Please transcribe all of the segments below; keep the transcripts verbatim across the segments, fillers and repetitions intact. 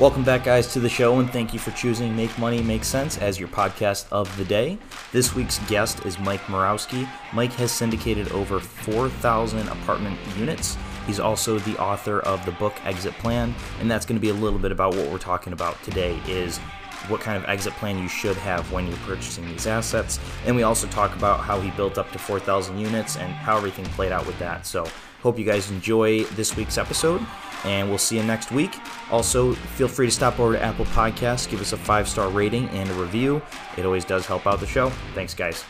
Welcome back, guys, to the show, and thank you for choosing Make Money Make Sense as your podcast of the day. This week's guest is Mike Morawski. Mike has syndicated over four thousand apartment units. He's also the author of the book Exit Plan, and that's going to be a little bit about what we're talking about today is what kind of exit plan you should have when you're purchasing these assets. And we also talk about how he built up to four thousand units and how everything played out with that. So hope you guys enjoy this week's episode, and we'll see you next week. Also, feel free to stop over to Apple Podcasts, give us a five-star rating and a review. It always does help out the show. Thanks, guys.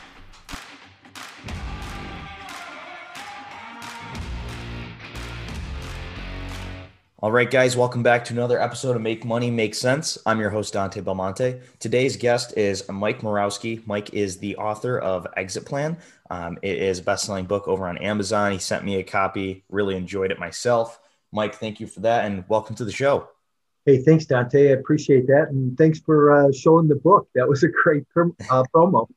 All right, guys, welcome back to another episode of Make Money Make Sense. I'm your host, Dante Belmonte. Today's guest is Mike Morawski. Mike is the author of Exit Plan. Um, it is a best-selling book over on Amazon. He sent me a copy, really enjoyed it myself. Mike, thank you for that, and welcome to the show. Hey, thanks, Dante. I appreciate that, and thanks for uh, showing the book. That was a great uh, promo.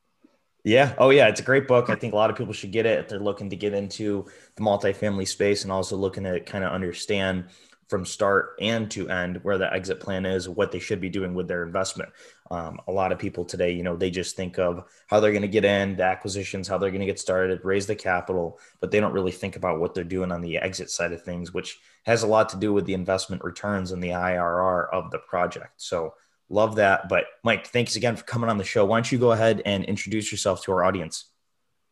Yeah. Oh, yeah. It's a great book. I think a lot of people should get it if they're looking to get into the multifamily space and also looking to kind of understand from start and to end where the exit plan is, what they should be doing with their investment. Um, a lot of people today, you know, they just think of how they're going to get in, the acquisitions, how they're going to get started, raise the capital, but they don't really think about what they're doing on the exit side of things, which has a lot to do with the investment returns and the I R R of the project. So love that. But Mike, thanks again for coming on the show. Why don't you go ahead and introduce yourself to our audience?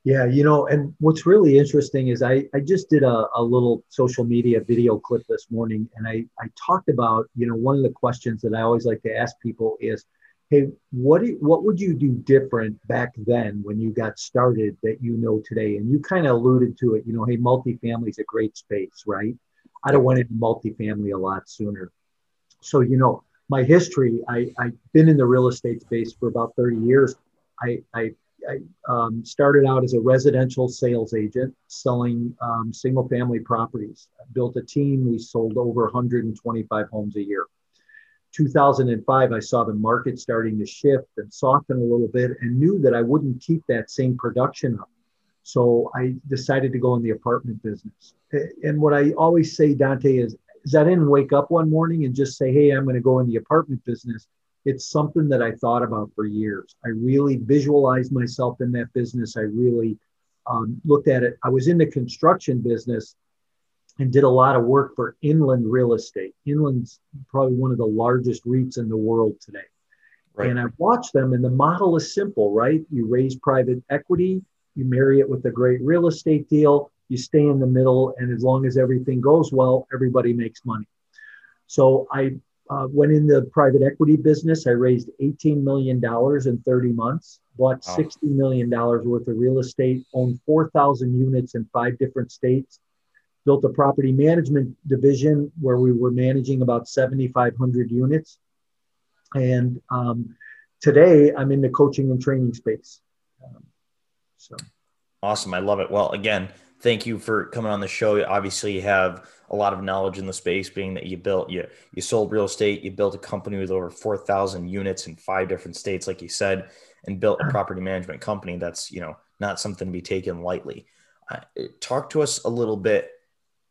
Yeah, you know, and what's really interesting is I, I just did a, a little social media video clip this morning, and I, I talked about, you know, one of the questions that I always like to ask people is, hey, what do, what would you do different back then when you got started that you know today? And you kind of alluded to it, you know, hey, multifamily is a great space, right? I'd have went into multifamily a lot sooner. So, you know, my history, I, I've been in the real estate space for about thirty years. I, I I um, started out as a residential sales agent selling um, single family properties. I built a team. We sold over one hundred twenty-five homes a year. two thousand five, I saw the market starting to shift and soften a little bit and knew that I wouldn't keep that same production up. So I decided to go in the apartment business. And what I always say, Dante, is, is I didn't wake up one morning and just say, hey, I'm going to go in the apartment business. It's something that I thought about for years. I really visualized myself in that business. I really um, looked at it. I was in the construction business and did a lot of work for Inland Real Estate. Inland's probably one of the largest REITs in the world today. Right. And I watched them, and the model is simple, right? You raise private equity, you marry it with a great real estate deal, you stay in the middle, and as long as everything goes well, everybody makes money. So I Uh, went in the private equity business. I raised eighteen million dollars in thirty months, bought sixty million dollars worth of real estate, owned four thousand units in five different states, built a property management division where we were managing about seventy-five hundred units. And um, today I'm in the coaching and training space. Um, so. Awesome. I love it. Well, again, thank you for coming on the show. Obviously, you have a lot of knowledge in the space, being that you built, you, you sold real estate, you built a company with over four thousand units in five different states, like you said, and built a property management company. That's, you know, not something to be taken lightly. Uh, talk to us a little bit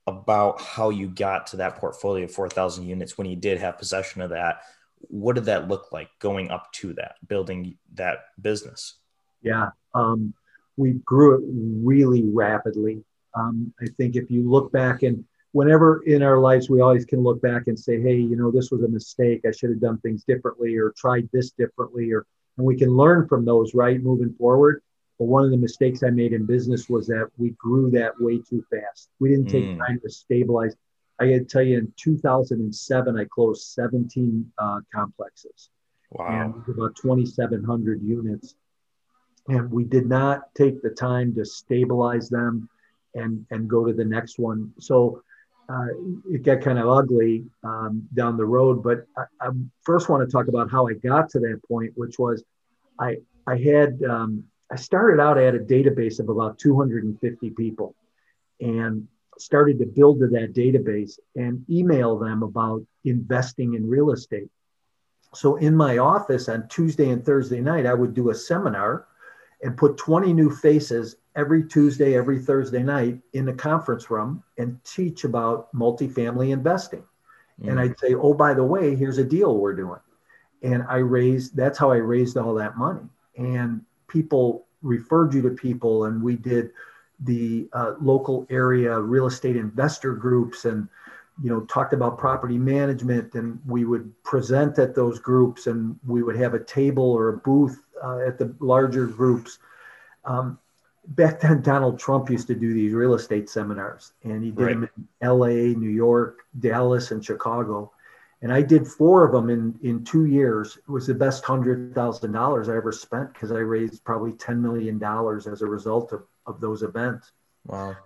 about how you got to that portfolio of four thousand units when you did have possession of that. What did that look like going up to that, building that business? Yeah. Um, We grew it really rapidly. Um, I think if you look back, and whenever in our lives, we always can look back and say, hey, you know, this was a mistake. I should have done things differently or tried this differently, or, and we can learn from those, right? Moving forward. But one of the mistakes I made in business was that we grew that way too fast. We didn't take mm. time to stabilize. I had to tell you, in two thousand seven, I closed seventeen uh, complexes. Wow. And it was about twenty-seven hundred units. And we did not take the time to stabilize them and, and go to the next one. So uh, it got kind of ugly um, down the road. But I, I first want to talk about how I got to that point, which was I I had um, I started out I had a database of about two hundred fifty people, and started to build to that database and email them about investing in real estate. So in my office on Tuesday and Thursday night, I would do a seminar and put twenty new faces every Tuesday, every Thursday night in the conference room and teach about multifamily investing. Mm. And I'd say, oh, by the way, here's a deal we're doing. And I raised, that's how I raised all that money. And people referred you to people, and we did the uh, local area real estate investor groups, and you know, talked about property management, and we would present at those groups, and we would have a table or a booth uh, at the larger groups. Um, back then, Donald Trump used to do these real estate seminars, and he did right. them in L A, New York, Dallas, and Chicago. And I did four of them in, in two years. It was the best one hundred thousand dollars I ever spent, because I raised probably ten million dollars as a result of, of those events. Wow.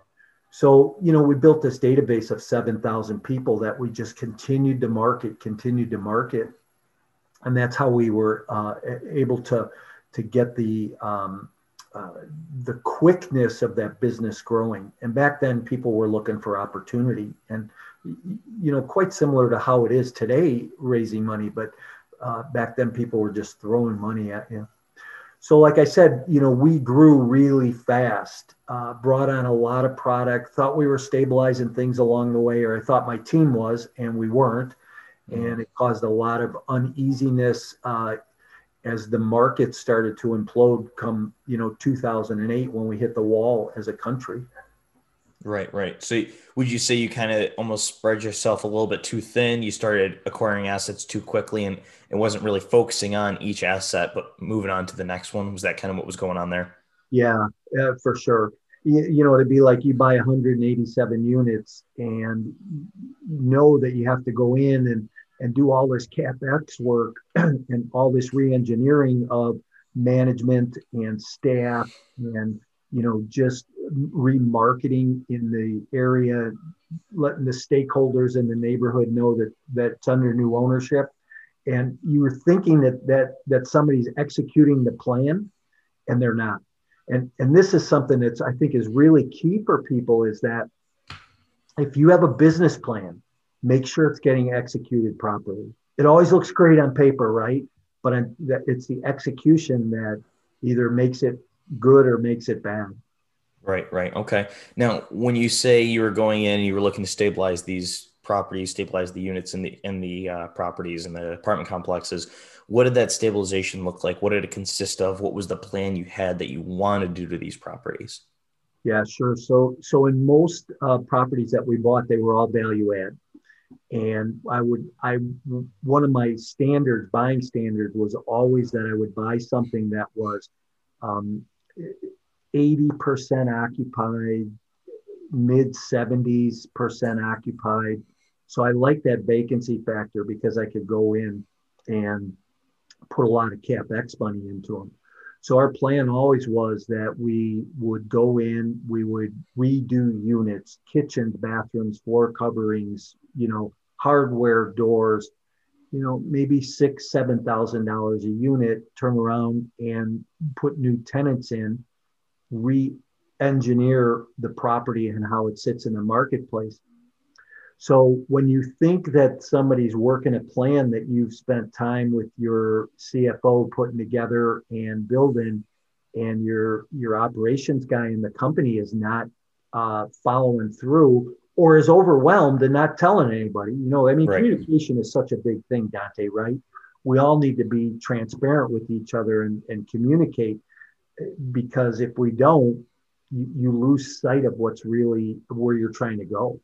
So, you know, we built this database of seven thousand people that we just continued to market, continued to market. And that's how we were uh, able to, to get the, um, uh, the quickness of that business growing. And back then people were looking for opportunity, and, you know, quite similar to how it is today, raising money, but uh, back then people were just throwing money at you. So like I said, you know, we grew really fast, uh, brought on a lot of product, thought we were stabilizing things along the way, or I thought my team was, and we weren't. And it caused a lot of uneasiness uh, as the market started to implode come, you know, two thousand eight, when we hit the wall as a country. Right, right. So would you say you kind of almost spread yourself a little bit too thin? You started acquiring assets too quickly and it wasn't really focusing on each asset, but moving on to the next one. Was that kind of what was going on there? Yeah, uh, for sure. You, you know, it'd be like you buy one hundred eighty-seven units and know that you have to go in and, and do all this CapEx work and all this re-engineering of management and staff and, you know, just remarketing in the area, letting the stakeholders in the neighborhood know that that's under new ownership. And you were thinking that that that somebody's executing the plan, and they're not. And and this is something that's, I think, is really key for people, is that if you have a business plan, make sure it's getting executed properly. It always looks great on paper, right? But it's the execution that either makes it good or makes it bad. Right, right. Okay. Now, when you say you were going in and you were looking to stabilize these properties, stabilize the units in the in the uh, properties and the apartment complexes, what did that stabilization look like? What did it consist of? What was the plan you had that you wanted to do to these properties? Yeah, sure. So, so in most uh, properties that we bought, they were all value add, and I would I one of my standards, buying standards, was always that I would buy something that was um, eighty percent occupied, mid seventies percent occupied. So I like that vacancy factor because I could go in and put a lot of CapEx money into them. So our plan always was that we would go in, we would redo units, kitchens, bathrooms, floor coverings, you know, hardware, doors, you know, maybe six, seven thousand dollars a unit, turn around and put new tenants in, re-engineer the property and how it sits in the marketplace. So when you think that somebody's working a plan that you've spent time with your C F O putting together and building, and your your operations guy in the company is not uh, following through or is overwhelmed and not telling anybody, you know, I mean, right. Communication is such a big thing, Dante, right? We all need to be transparent with each other and, and communicate. Because if we don't, you, you lose sight of what's really where you're trying to go.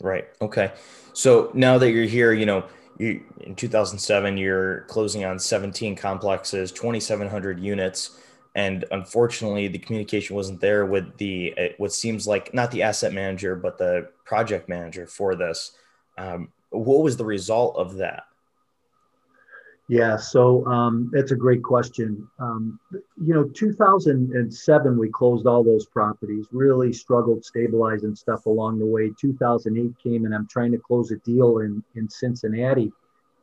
Right. Okay. So now that you're here, you know, you, in two thousand seven, you're closing on seventeen complexes, twenty-seven hundred units. And unfortunately, the communication wasn't there with the, what seems like not the asset manager, but the project manager for this. Um, what was the result of that? Yeah, so um, that's a great question. Um, you know, two thousand seven, we closed all those properties, really struggled stabilizing stuff along the way. two thousand eight came, and I'm trying to close a deal in, in Cincinnati,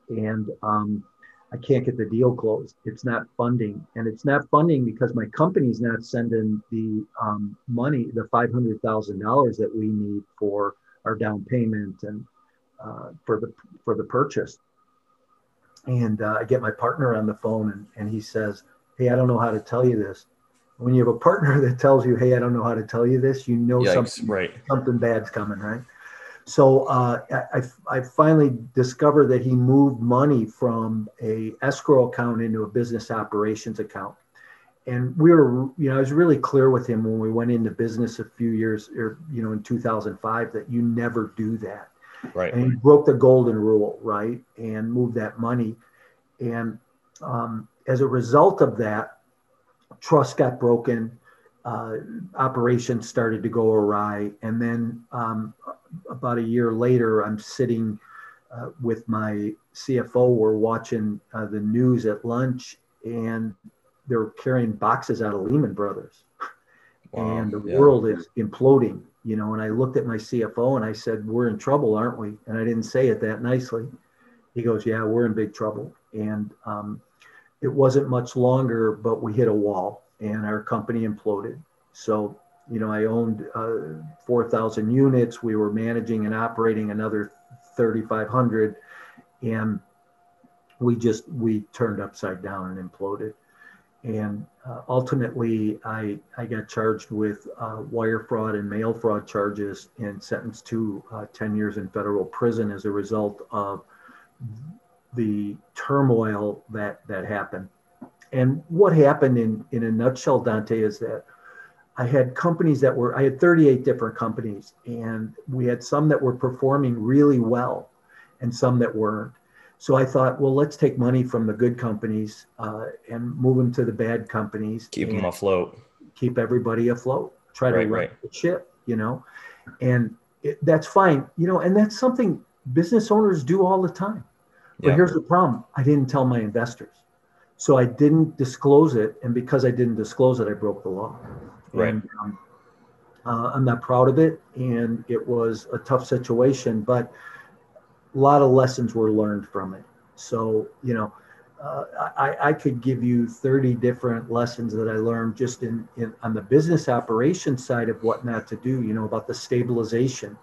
and um, I can't get the deal closed. It's not funding, and it's not funding because my company's not sending the um, money, the five hundred thousand dollars that we need for our down payment and uh, for the for the purchase. And uh, I get my partner on the phone, and, and he says, "Hey, I don't know how to tell you this." When you have a partner that tells you, "Hey, I don't know how to tell you this," you know, Yikes, something, right. something bad's coming, right? So uh, I, I finally discovered that he moved money from a escrow account into a business operations account. And we were, you know, I was really clear with him when we went into business a few years, or, you know, in two thousand five, that you never do that. Right. And he broke the golden rule, right, and moved that money. And um, as a result of that, trust got broken, uh, operations started to go awry. And then um, about a year later, I'm sitting uh, with my C F O. We're watching uh, the news at lunch, and they're carrying boxes out of Lehman Brothers. Wow. And the yeah. world is imploding. You know, and I looked at my C F O and I said, "We're in trouble, aren't we?" And I didn't say it that nicely. He goes, "Yeah, we're in big trouble." And um, it wasn't much longer, but we hit a wall and our company imploded. So, you know, I owned uh, four thousand units. We were managing and operating another thirty-five hundred. And we just, we turned upside down and imploded. And uh, ultimately, I, I got charged with uh, wire fraud and mail fraud charges and sentenced to uh, ten years in federal prison as a result of the turmoil that, that happened. And what happened in, in a nutshell, Dante, is that I had companies that were, I had thirty-eight different companies, and we had some that were performing really well and some that weren't. So I thought, well, let's take money from the good companies uh, and move them to the bad companies. Keep them afloat. Keep everybody afloat. Try to right, right. the ship, you know, and it, that's fine. You know, and that's something business owners do all the time. But yeah. here's the problem. I didn't tell my investors. So I didn't disclose it. And because I didn't disclose it, I broke the law. Right. And, um, uh, I'm not proud of it. And it was a tough situation, but a lot of lessons were learned from it. So, you know, uh, I, I could give you thirty different lessons that I learned just in, in on the business operation side of what not to do, you know, about the stabilization.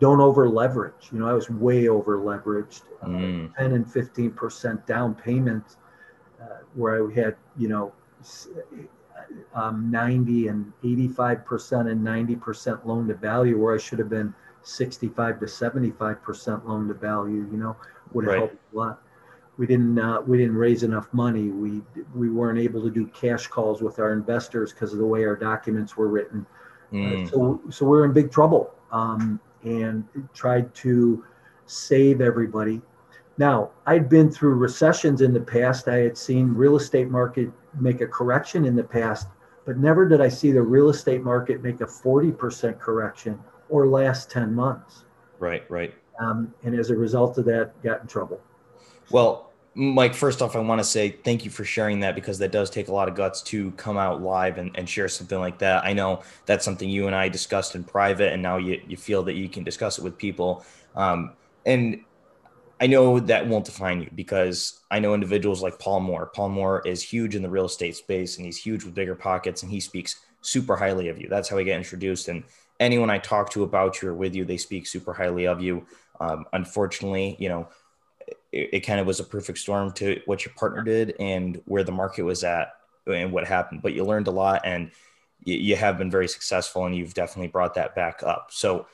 Don't over leverage. You know, I was way over leveraged, uh, mm. ten and fifteen percent down payment uh, where I had, you know, um, ninety and eighty-five percent and ninety percent loan to value where I should have been sixty-five to seventy-five percent loan to value, you know, would have right. helped a lot. We didn't, uh, we didn't raise enough money. We, we weren't able to do cash calls with our investors because of the way our documents were written. Mm. Uh, so, so we're in big trouble. Um, and tried to save everybody. Now, I'd been through recessions in the past. I had seen real estate market make a correction in the past, but never did I see the real estate market make a forty percent correction or last ten months. Right, right. Um, and as a result of that, got in trouble. Well, Mike, first off, I want to say thank you for sharing that, because that does take a lot of guts to come out live and, and share something like that. I know that's something you and I discussed in private, and now you, you feel that you can discuss it with people. Um, and I know that won't define you, because I know individuals like Paul Moore. Paul Moore is huge in the real estate space, and he's huge with Bigger Pockets, and he speaks super highly of you. That's how I get introduced. And anyone I talk to about you or with you, they speak super highly of you. Um, unfortunately, you know, it, it kind of was a perfect storm to what your partner did and where the market was at and what happened. But you learned a lot, and you, you have been very successful, and you've definitely brought that back up. So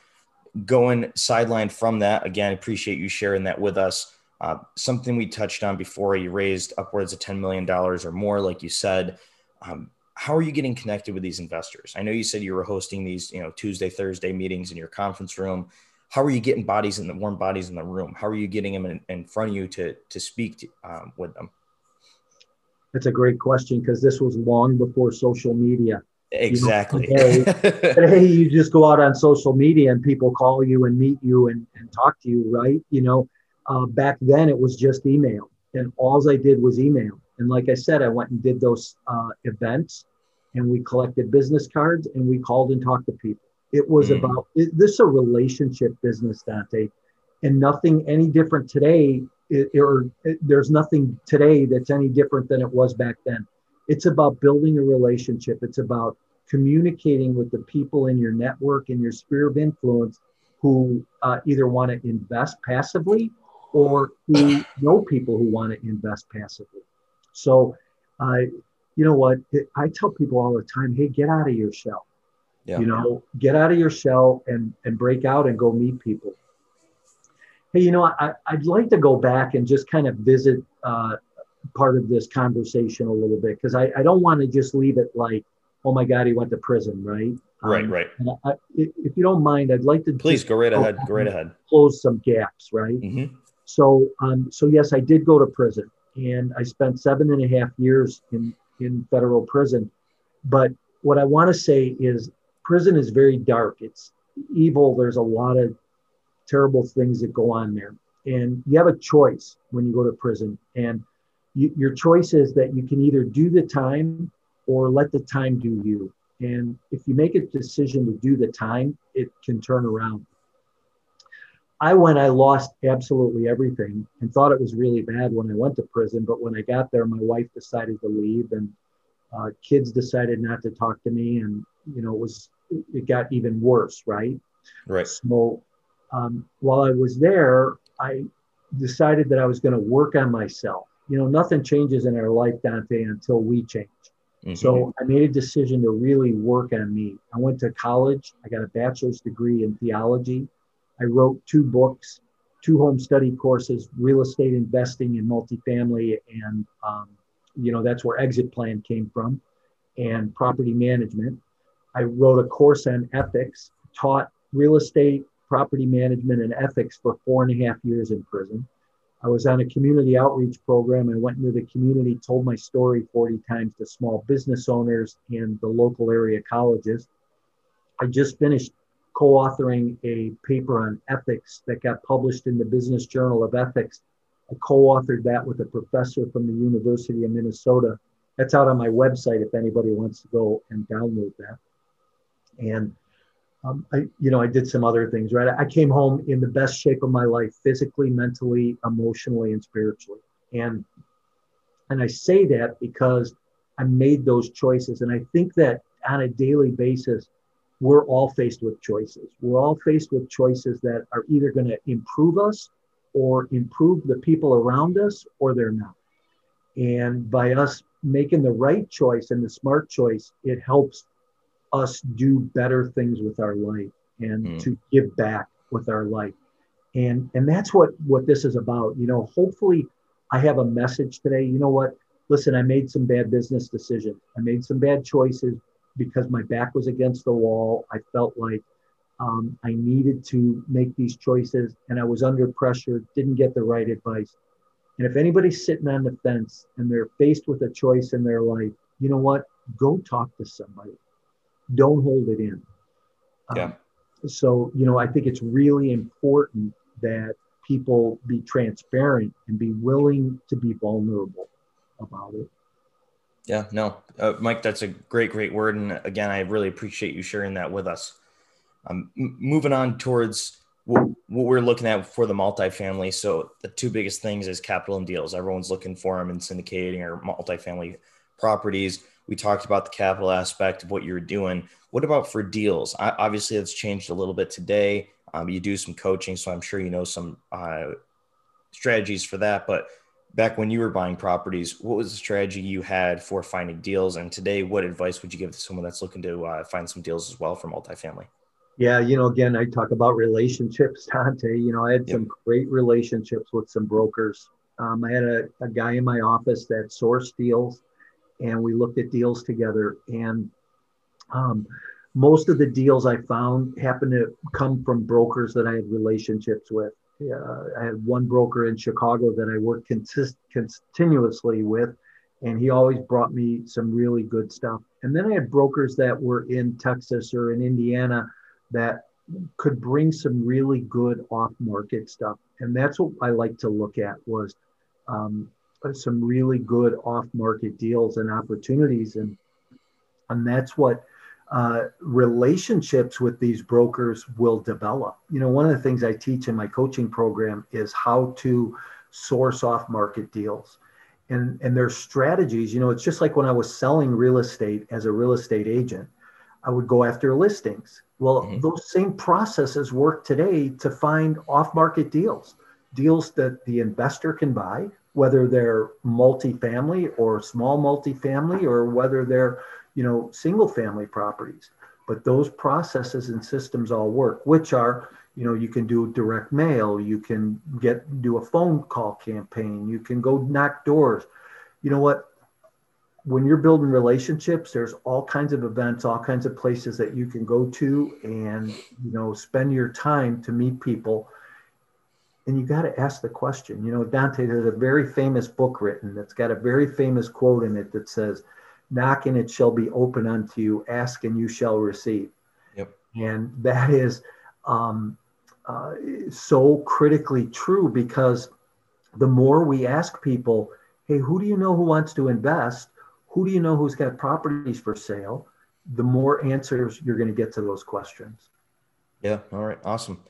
going sideline from that, again, appreciate you sharing that with us. Uh, something we touched on before, you raised upwards of ten million dollars or more, like you said. Um, How are you getting connected with these investors? I know you said you were hosting these, you know, Tuesday, Thursday meetings in your conference room. How are you getting bodies in the warm bodies in the room? How are you getting them in, in front of you to, to speak to, um, with them? That's a great question, because this was long before social media. Exactly. You know, today, today you just go out on social media and people call you and meet you and, and talk to you, right? You know, uh, back then it was just email. and all I did was email. And like I said, I went and did those uh, events, and we collected business cards, and we called and talked to people. It was mm. about, it, this is a relationship business, Dante, and nothing any different today, it, it, or it, there's nothing today that's any different than it was back then. It's about building a relationship. It's about communicating with the people in your network and your sphere of influence who uh, either want to invest passively or who know people who want to invest passively. So I, uh, you know what, I tell people all the time, hey, get out of your shell, yeah. you know, get out of your shell and, and break out and go meet people. Hey, you know, I, I'd like to go back and just kind of visit uh, part of this conversation a little bit, because I, I don't want to just leave it like, oh my God, he went to prison, right? Right, um, right. I, if you don't mind, I'd like to please go right ahead. Go right ahead. Close some gaps, right? Mm-hmm. So, um, so yes, I did go to prison, and I spent seven and a half years in in federal prison. But what I want to say is, prison is very dark. It's evil. There's a lot of terrible things that go on there, and you have a choice when you go to prison. And you, your choice is that you can either do the time or let the time do you. And if you make a decision to do the time, it can turn around. I went, I lost absolutely everything and thought it was really bad when I went to prison. But when I got there, my wife decided to leave, and uh, kids decided not to talk to me. And, you know, it was, it got even worse, right? Right. So um, while I was there, I decided that I was going to work on myself. You know, nothing changes in our life, Dante, until we change. Mm-hmm. So I made a decision to really work on me. I went to college. I got a bachelor's degree in theology. I wrote two books, two home study courses, real estate investing and multifamily. And, um, you know, that's where Exit Plan came from, and property management. I wrote a course on ethics, taught real estate, property management, and ethics for four and a half years in prison. I was on a community outreach program. I went into the community, told my story forty times to small business owners and the local area colleges. I just finished co-authoring a paper on ethics that got published in the Business Journal of Ethics. I co-authored that with a professor from the University of Minnesota. That's out on my website if anybody wants to go and download that. And Um, I, you know, I did some other things, right? I came home in the best shape of my life, physically, mentally, emotionally, and spiritually. And, and I say that because I made those choices. And I think that on a daily basis, we're all faced with choices. We're all faced with choices that are either going to improve us or improve the people around us, or they're not. And by us making the right choice and the smart choice, it helps us do better things with our life and mm. to give back with our life. And and that's what, what this is about. You know, hopefully I have a message today. You know what? Listen, I made some bad business decisions. I made some bad choices because my back was against the wall. I felt like um, I needed to make these choices, and I was under pressure, didn't get the right advice. And if anybody's sitting on the fence and they're faced with a choice in their life, you know what? Go talk to somebody. Don't hold it in. Yeah. Um, so, you know, I think it's really important that people be transparent and be willing to be vulnerable about it. Yeah, no, uh, Mike, that's a great, great word. And again, I really appreciate you sharing that with us. Um, m- moving on towards what, what we're looking at for the multifamily. So the two biggest things is capital and deals. Everyone's looking for them in syndicating or multifamily properties. We talked about the capital aspect of what you're doing. What about for deals? I, obviously, it's changed a little bit today. Um, you do some coaching, so I'm sure you know some uh, strategies for that. But back when you were buying properties, what was the strategy you had for finding deals? And today, what advice would you give to someone that's looking to uh, find some deals as well for multifamily? Yeah, you know, again, I talk about relationships, Dante. You know, I had yep. some great relationships with some brokers. Um, I had a, a guy in my office that sourced deals, and we looked at deals together. And um, most of the deals I found happened to come from brokers that I had relationships with. Uh, I had one broker in Chicago that I worked consist- continuously with, and he always brought me some really good stuff. And then I had brokers that were in Texas or in Indiana that could bring some really good off-market stuff. And that's what I like to look at was, um, some really good off-market deals and opportunities. And, and that's what uh, relationships with these brokers will develop. You know, one of the things I teach in my coaching program is how to source off-market deals. And, and their strategies, you know, it's just like when I was selling real estate as a real estate agent, I would go after listings. Well, mm-hmm. those same processes work today to find off-market deals, deals that the investor can buy, whether they're multifamily or small multifamily, or whether they're, you know, single family properties. But those processes and systems all work, which are, you know, you can do direct mail, you can get do a phone call campaign, you can go knock doors. You know what? When you're building relationships, there's all kinds of events, all kinds of places that you can go to and, you know, spend your time to meet people. And you got to ask the question. You know, Dante, there's a very famous book written that's got a very famous quote in it that says, knock and it shall be open unto you, ask and you shall receive. Yep. And that is um, uh, so critically true, because the more we ask people, hey, who do you know who wants to invest? Who do you know who's got properties for sale? The more answers you're going to get to those questions. Yeah. All right. Awesome.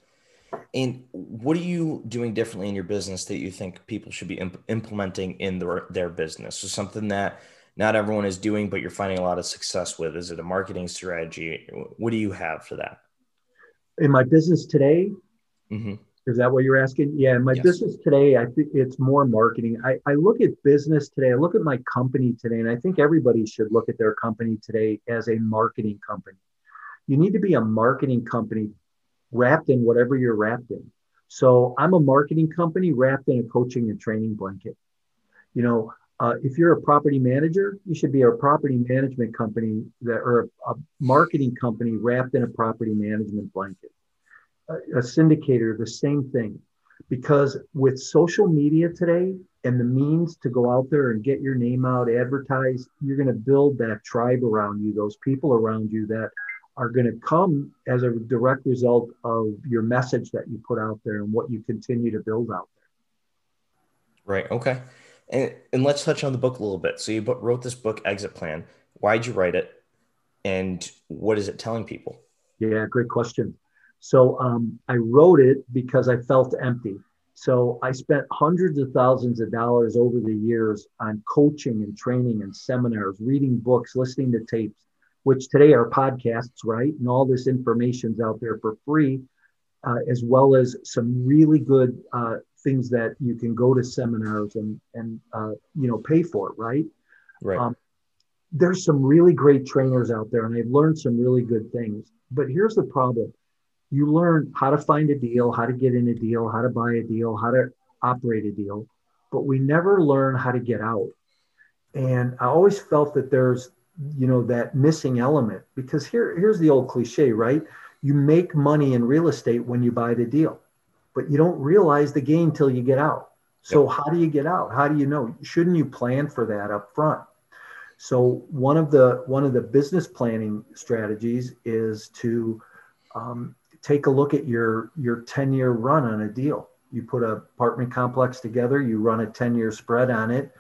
And what are you doing differently in your business that you think people should be imp- implementing in their, their business? So something that not everyone is doing, but you're finding a lot of success with. Is it a marketing strategy? What do you have for that? In my business today? Mm-hmm. Is that what you're asking? Yeah. In my yes. business today, I think it's more marketing. I, I look at business today. I look at my company today, and I think everybody should look at their company today as a marketing company. You need to be a marketing company wrapped in whatever you're wrapped in. So I'm a marketing company wrapped in a coaching and training blanket. You know, uh, if you're a property manager, you should be a property management company that, or a, a marketing company wrapped in a property management blanket. A syndicator, the same thing, because with social media today and the means to go out there and get your name out, advertise, you're going to build that tribe around you, those people around you that are going to come as a direct result of your message that you put out there and what you continue to build out there. Right. Okay. And, and let's touch on the book a little bit. So you wrote this book, Exit Plan. Why'd you write it? And what is it telling people? Yeah, great question. So um, I wrote it because I felt empty. So I spent hundreds of thousands of dollars over the years on coaching and training and seminars, reading books, listening to tapes, which today are podcasts, right? And all this information's out there for free, uh, as well as some really good uh, things that you can go to seminars and, and uh, you know, pay for, right? Right. Um, there's some really great trainers out there, and I've learned some really good things. But here's the problem. You learn how to find a deal, how to get in a deal, how to buy a deal, how to operate a deal, but we never learn how to get out. And I always felt that there's, you know, that missing element, because here, here's the old cliche, right? You make money in real estate when you buy the deal, but you don't realize the gain till you get out. So how do you get out? How do you know? Shouldn't you plan for that up front? So one of the, one of the business planning strategies is to, um, take a look at your, your ten-year run on a deal. You put an apartment complex together, you run a ten-year spread on it.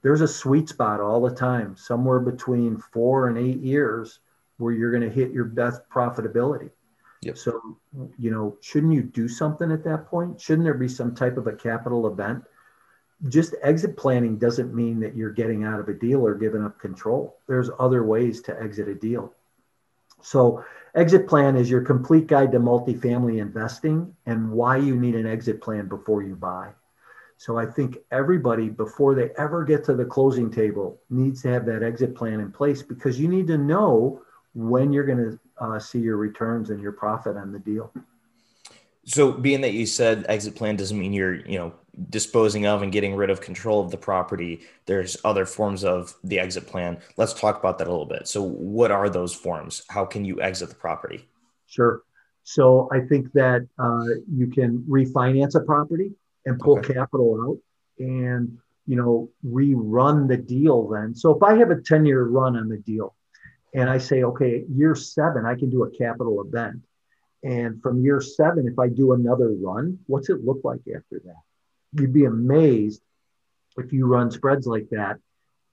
There's a sweet spot all the time, somewhere between four and eight years where you're going to hit your best profitability. Yep. So, you know, shouldn't you do something at that point? Shouldn't there be some type of a capital event? Just exit planning doesn't mean that you're getting out of a deal or giving up control. There's other ways to exit a deal. So exit plan is your complete guide to multifamily investing and why you need an exit plan before you buy. So I think everybody, before they ever get to the closing table, needs to have that exit plan in place, because you need to know when you're going to uh, see your returns and your profit on the deal. So being that you said exit plan doesn't mean you're, you know, disposing of and getting rid of control of the property, there's other forms of the exit plan. Let's talk about that a little bit. So what are those forms? How can you exit the property? Sure. So I think that uh, you can refinance a property and pull okay. capital out and, you know, rerun the deal then. So if I have a ten-year run on the deal and I say, okay, year seven, I can do a capital event. And from year seven, if I do another run, what's it look like after that? You'd be amazed if you run spreads like that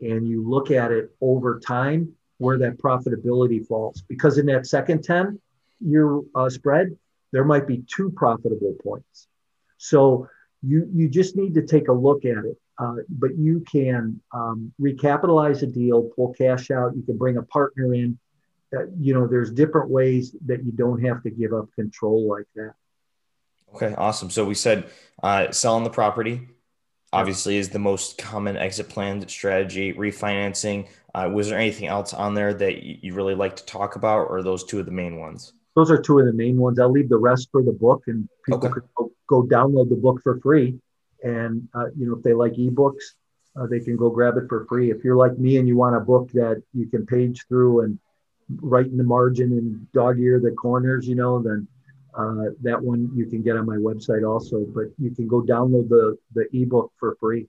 and you look at it over time, where that profitability falls. Because in that second ten-year uh, spread, there might be two profitable points. So you, you just need to take a look at it. Uh, but you can um, recapitalize a deal, pull cash out. You can bring a partner in. Uh, you know, there's different ways that you don't have to give up control like that. Okay, awesome. So we said uh, selling the property obviously is the most common exit plan strategy, refinancing. Uh, was there anything else on there that you really like to talk about, or are those two of the main ones? Those are two of the main ones. I'll leave the rest for the book, and people okay. could go, go download the book for free. And, uh, you know, if they like eBooks, uh, they can go grab it for free. If you're like me and you want a book that you can page through and write in the margin and dog ear the corners, you know, then uh, that one you can get on my website also, but you can go download the, the eBook for free.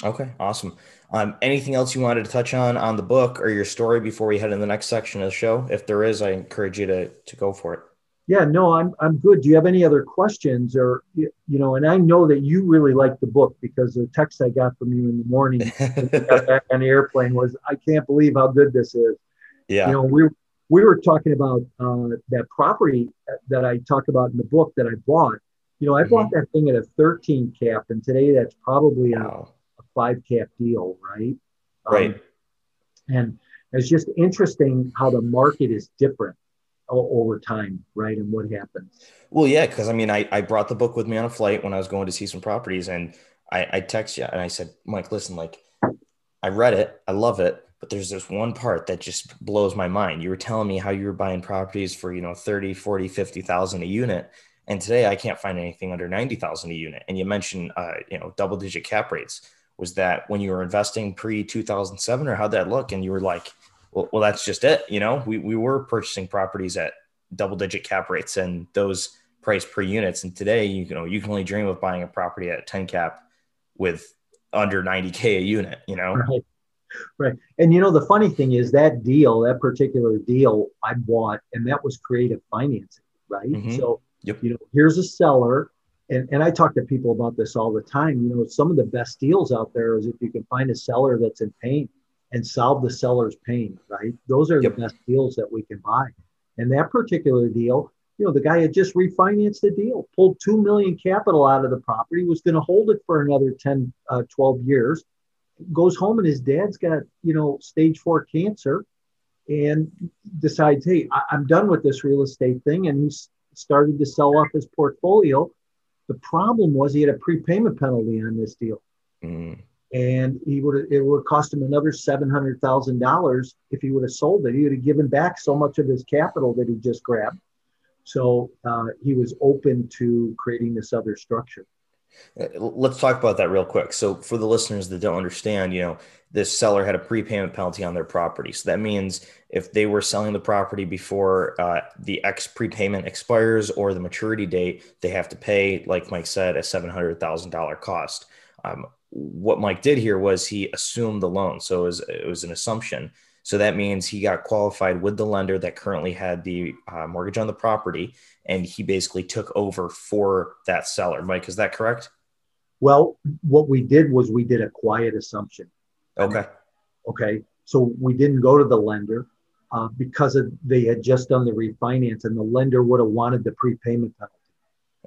So. Okay. Awesome. Um, anything else you wanted to touch on, on the book or your story before we head into the next section of the show? If there is, I encourage you to, to go for it. Yeah, no, I'm I'm good. Do you have any other questions? Or, you know, and I know that you really like the book, because the text I got from you in the morning when I got back on the airplane was, I can't believe how good this is. Yeah. You know, we we were talking about uh, that property that I talk about in the book that I bought. You know, I bought mm-hmm. that thing at a thirteen cap, and today that's probably wow. a, a five cap deal, right? Right. Um, and it's just interesting how the market is different over time, right? And what happens? Well, yeah, because I mean, I, I brought the book with me on a flight when I was going to see some properties, and I, I text you and I said, Mike, listen, like, I read it, I love it, but there's this one part that just blows my mind. You were telling me how you were buying properties for, you know, thirty, forty, fifty thousand a unit. And today I can't find anything under ninety thousand a unit. And you mentioned, uh, you know, double digit cap rates. Was that when you were investing pre two thousand seven, or how'd that look? And you were like, Well, well, that's just it. You know, we, we were purchasing properties at double digit cap rates and those price per units. And today, you know, you can only dream of buying a property at a ten cap with under ninety K a unit, you know? Right. Right. And, you know, the funny thing is that deal, that particular deal I bought, and that was creative financing, right? Mm-hmm. So, yep. you know, here's a seller. And, and I talk to people about this all the time. You know, some of the best deals out there is if you can find a seller that's in pain and solve the seller's pain, right? Those are yep. the best deals that we can buy. And that particular deal, you know, the guy had just refinanced the deal, pulled two million dollars capital out of the property, was going to hold it for another ten, twelve years, goes home and his dad's got, you know, stage four cancer, and decides, hey, I- I'm done with this real estate thing. And he started to sell off his portfolio. The problem was he had a prepayment penalty on this deal. Mm. And he would it would cost him another seven hundred thousand dollars if he would have sold it. He would have given back so much of his capital that he just grabbed. So uh, he was open to creating this other structure. Let's talk about that real quick. So for the listeners that don't understand, you know, this seller had a prepayment penalty on their property. So that means if they were selling the property before uh, the ex prepayment expires or the maturity date, they have to pay, like Mike said, a seven hundred thousand dollars cost. Um, What Mike did here was he assumed the loan. So it was, it was an assumption. So that means he got qualified with the lender that currently had the uh, mortgage on the property, and he basically took over for that seller. Mike, is that correct? Well, what we did was we did a quiet assumption. Okay. Okay. So we didn't go to the lender uh, because of, they had just done the refinance, and the lender would have wanted the prepayment penalty.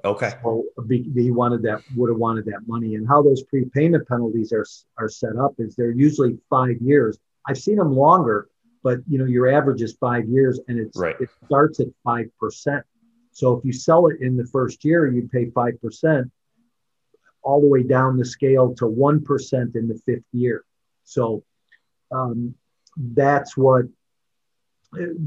Okay. So he wanted that, would have wanted that money. And how those prepayment penalties are are set up is they're usually five years. I've seen them longer, but you know, your average is five years and it's, right. it starts at five percent. So if you sell it in the first year, you pay five percent all the way down the scale to one percent in the fifth year. So um, that's what,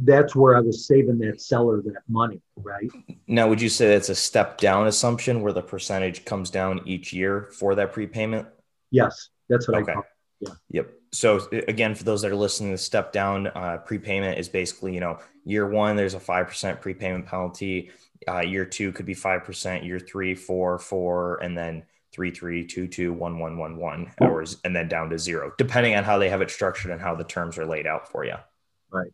that's where I was saving that seller that money, right? Now, would you say that's a step down assumption where the percentage comes down each year for that prepayment? Yes, that's what okay. I call it. Yeah. Yep. So again, for those that are listening, the step down uh, prepayment is basically, you know, year one, there's a five percent prepayment penalty. Uh, year two could be five percent, year three, four, four, and then three, three, two, two, one, one, one, one, oh. hours, and then down to zero, depending on how they have it structured and how the terms are laid out for you. Right.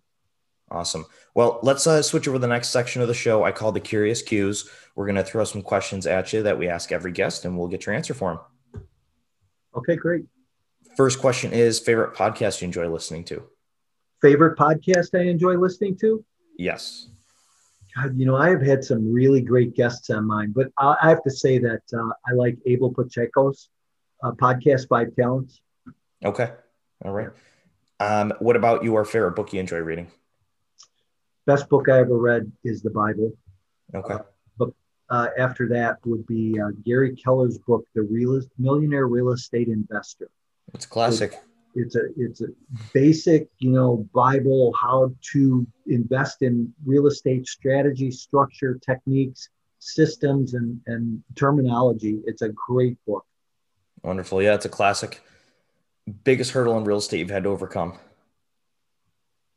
Awesome. Well, let's uh, switch over to the next section of the show. I call the Curious Cues. We're going to throw some questions at you that we ask every guest, and we'll get your answer for them. Okay, great. First question is, favorite podcast you enjoy listening to? Favorite podcast I enjoy listening to? Yes. God, you know, I have had some really great guests on mine, but I, I have to say that uh, I like Abel Pacheco's uh, podcast, Five Talents. Okay. All right. Um, what about your favorite book you enjoy reading? Best book I ever read is the Bible. Okay. Uh, but uh, after that would be uh, Gary Keller's book, The Realist Millionaire Real Estate Investor. It's classic. It, it's a it's a basic, you know, Bible, how to invest in real estate strategy, structure, techniques, systems, and, and terminology. It's a great book. Wonderful. Yeah, it's a classic. Biggest hurdle in real estate you've had to overcome?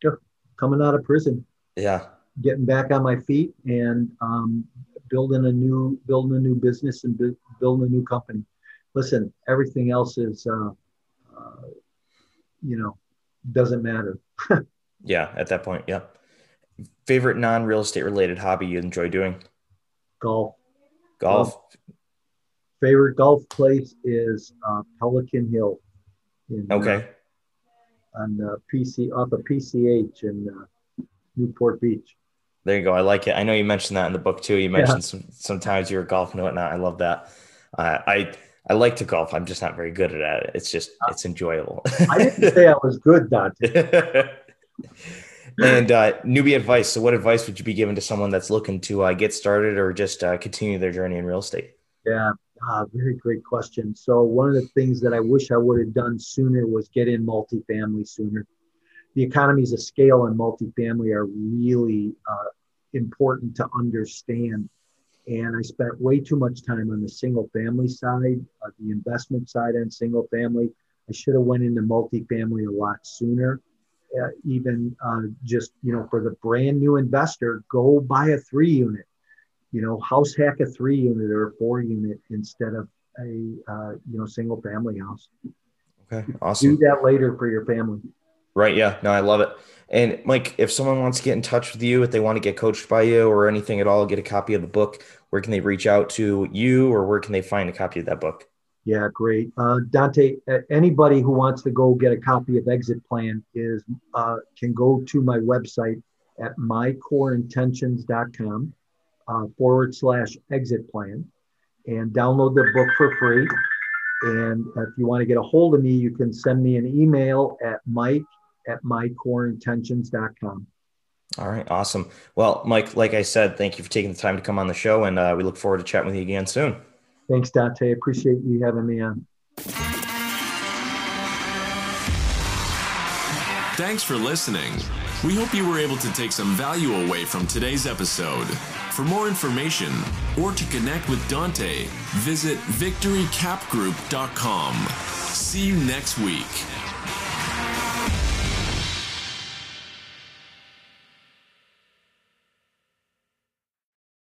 Sure. Coming out of prison. Yeah. Getting back on my feet and um, building a new building a new business and bu- building a new company. Listen, everything else is, uh, uh, you know, doesn't matter. Yeah, at that point. Yeah. Favorite non-real estate related hobby you enjoy doing? Golf. Golf. golf. Favorite golf place is uh, Pelican Hill. In, okay. Uh, on the P C off of P C H in uh, Newport Beach. There you go. I like it. I know you mentioned that in the book too. You mentioned yeah. some sometimes you were golfing and whatnot. I love that. Uh, I I like to golf. I'm just not very good at it. It's just it's enjoyable. I didn't say I was good, Dante. And uh, newbie advice. So, what advice would you be giving to someone that's looking to uh, get started or just uh, continue their journey in real estate? Yeah. Ah, very great question. So one of the things that I wish I would have done sooner was get in multifamily sooner. The economies of scale in multifamily are really uh, important to understand. And I spent way too much time on the single family side, uh, the investment side on single family. I should have went into multifamily a lot sooner. Uh, even uh, just, you know, for the brand new investor, go buy a three unit. You know, house hack a three unit or a four unit instead of a, uh, you know, single family house. Okay. Awesome. Do that later for your family. Right. Yeah. No, I love it. And Mike, if someone wants to get in touch with you, if they want to get coached by you or anything at all, get a copy of the book, where can they reach out to you or where can they find a copy of that book? Yeah, great. Uh, Dante, anybody who wants to go get a copy of Exit Plan is, uh, can go to my website at my core intentions dot com. Uh, forward slash exit plan and download the book for free. And if you want to get a hold of me, you can send me an email at mike at my core intentions dot com. All right. Awesome. Well, Mike, like I said, thank you for taking the time to come on the show and uh, we look forward to chatting with you again soon. Thanks, Dante. I appreciate you having me on. Thanks for listening. We hope you were able to take some value away from today's episode. For more information or to connect with Dante, visit victory cap group dot com. See you next week.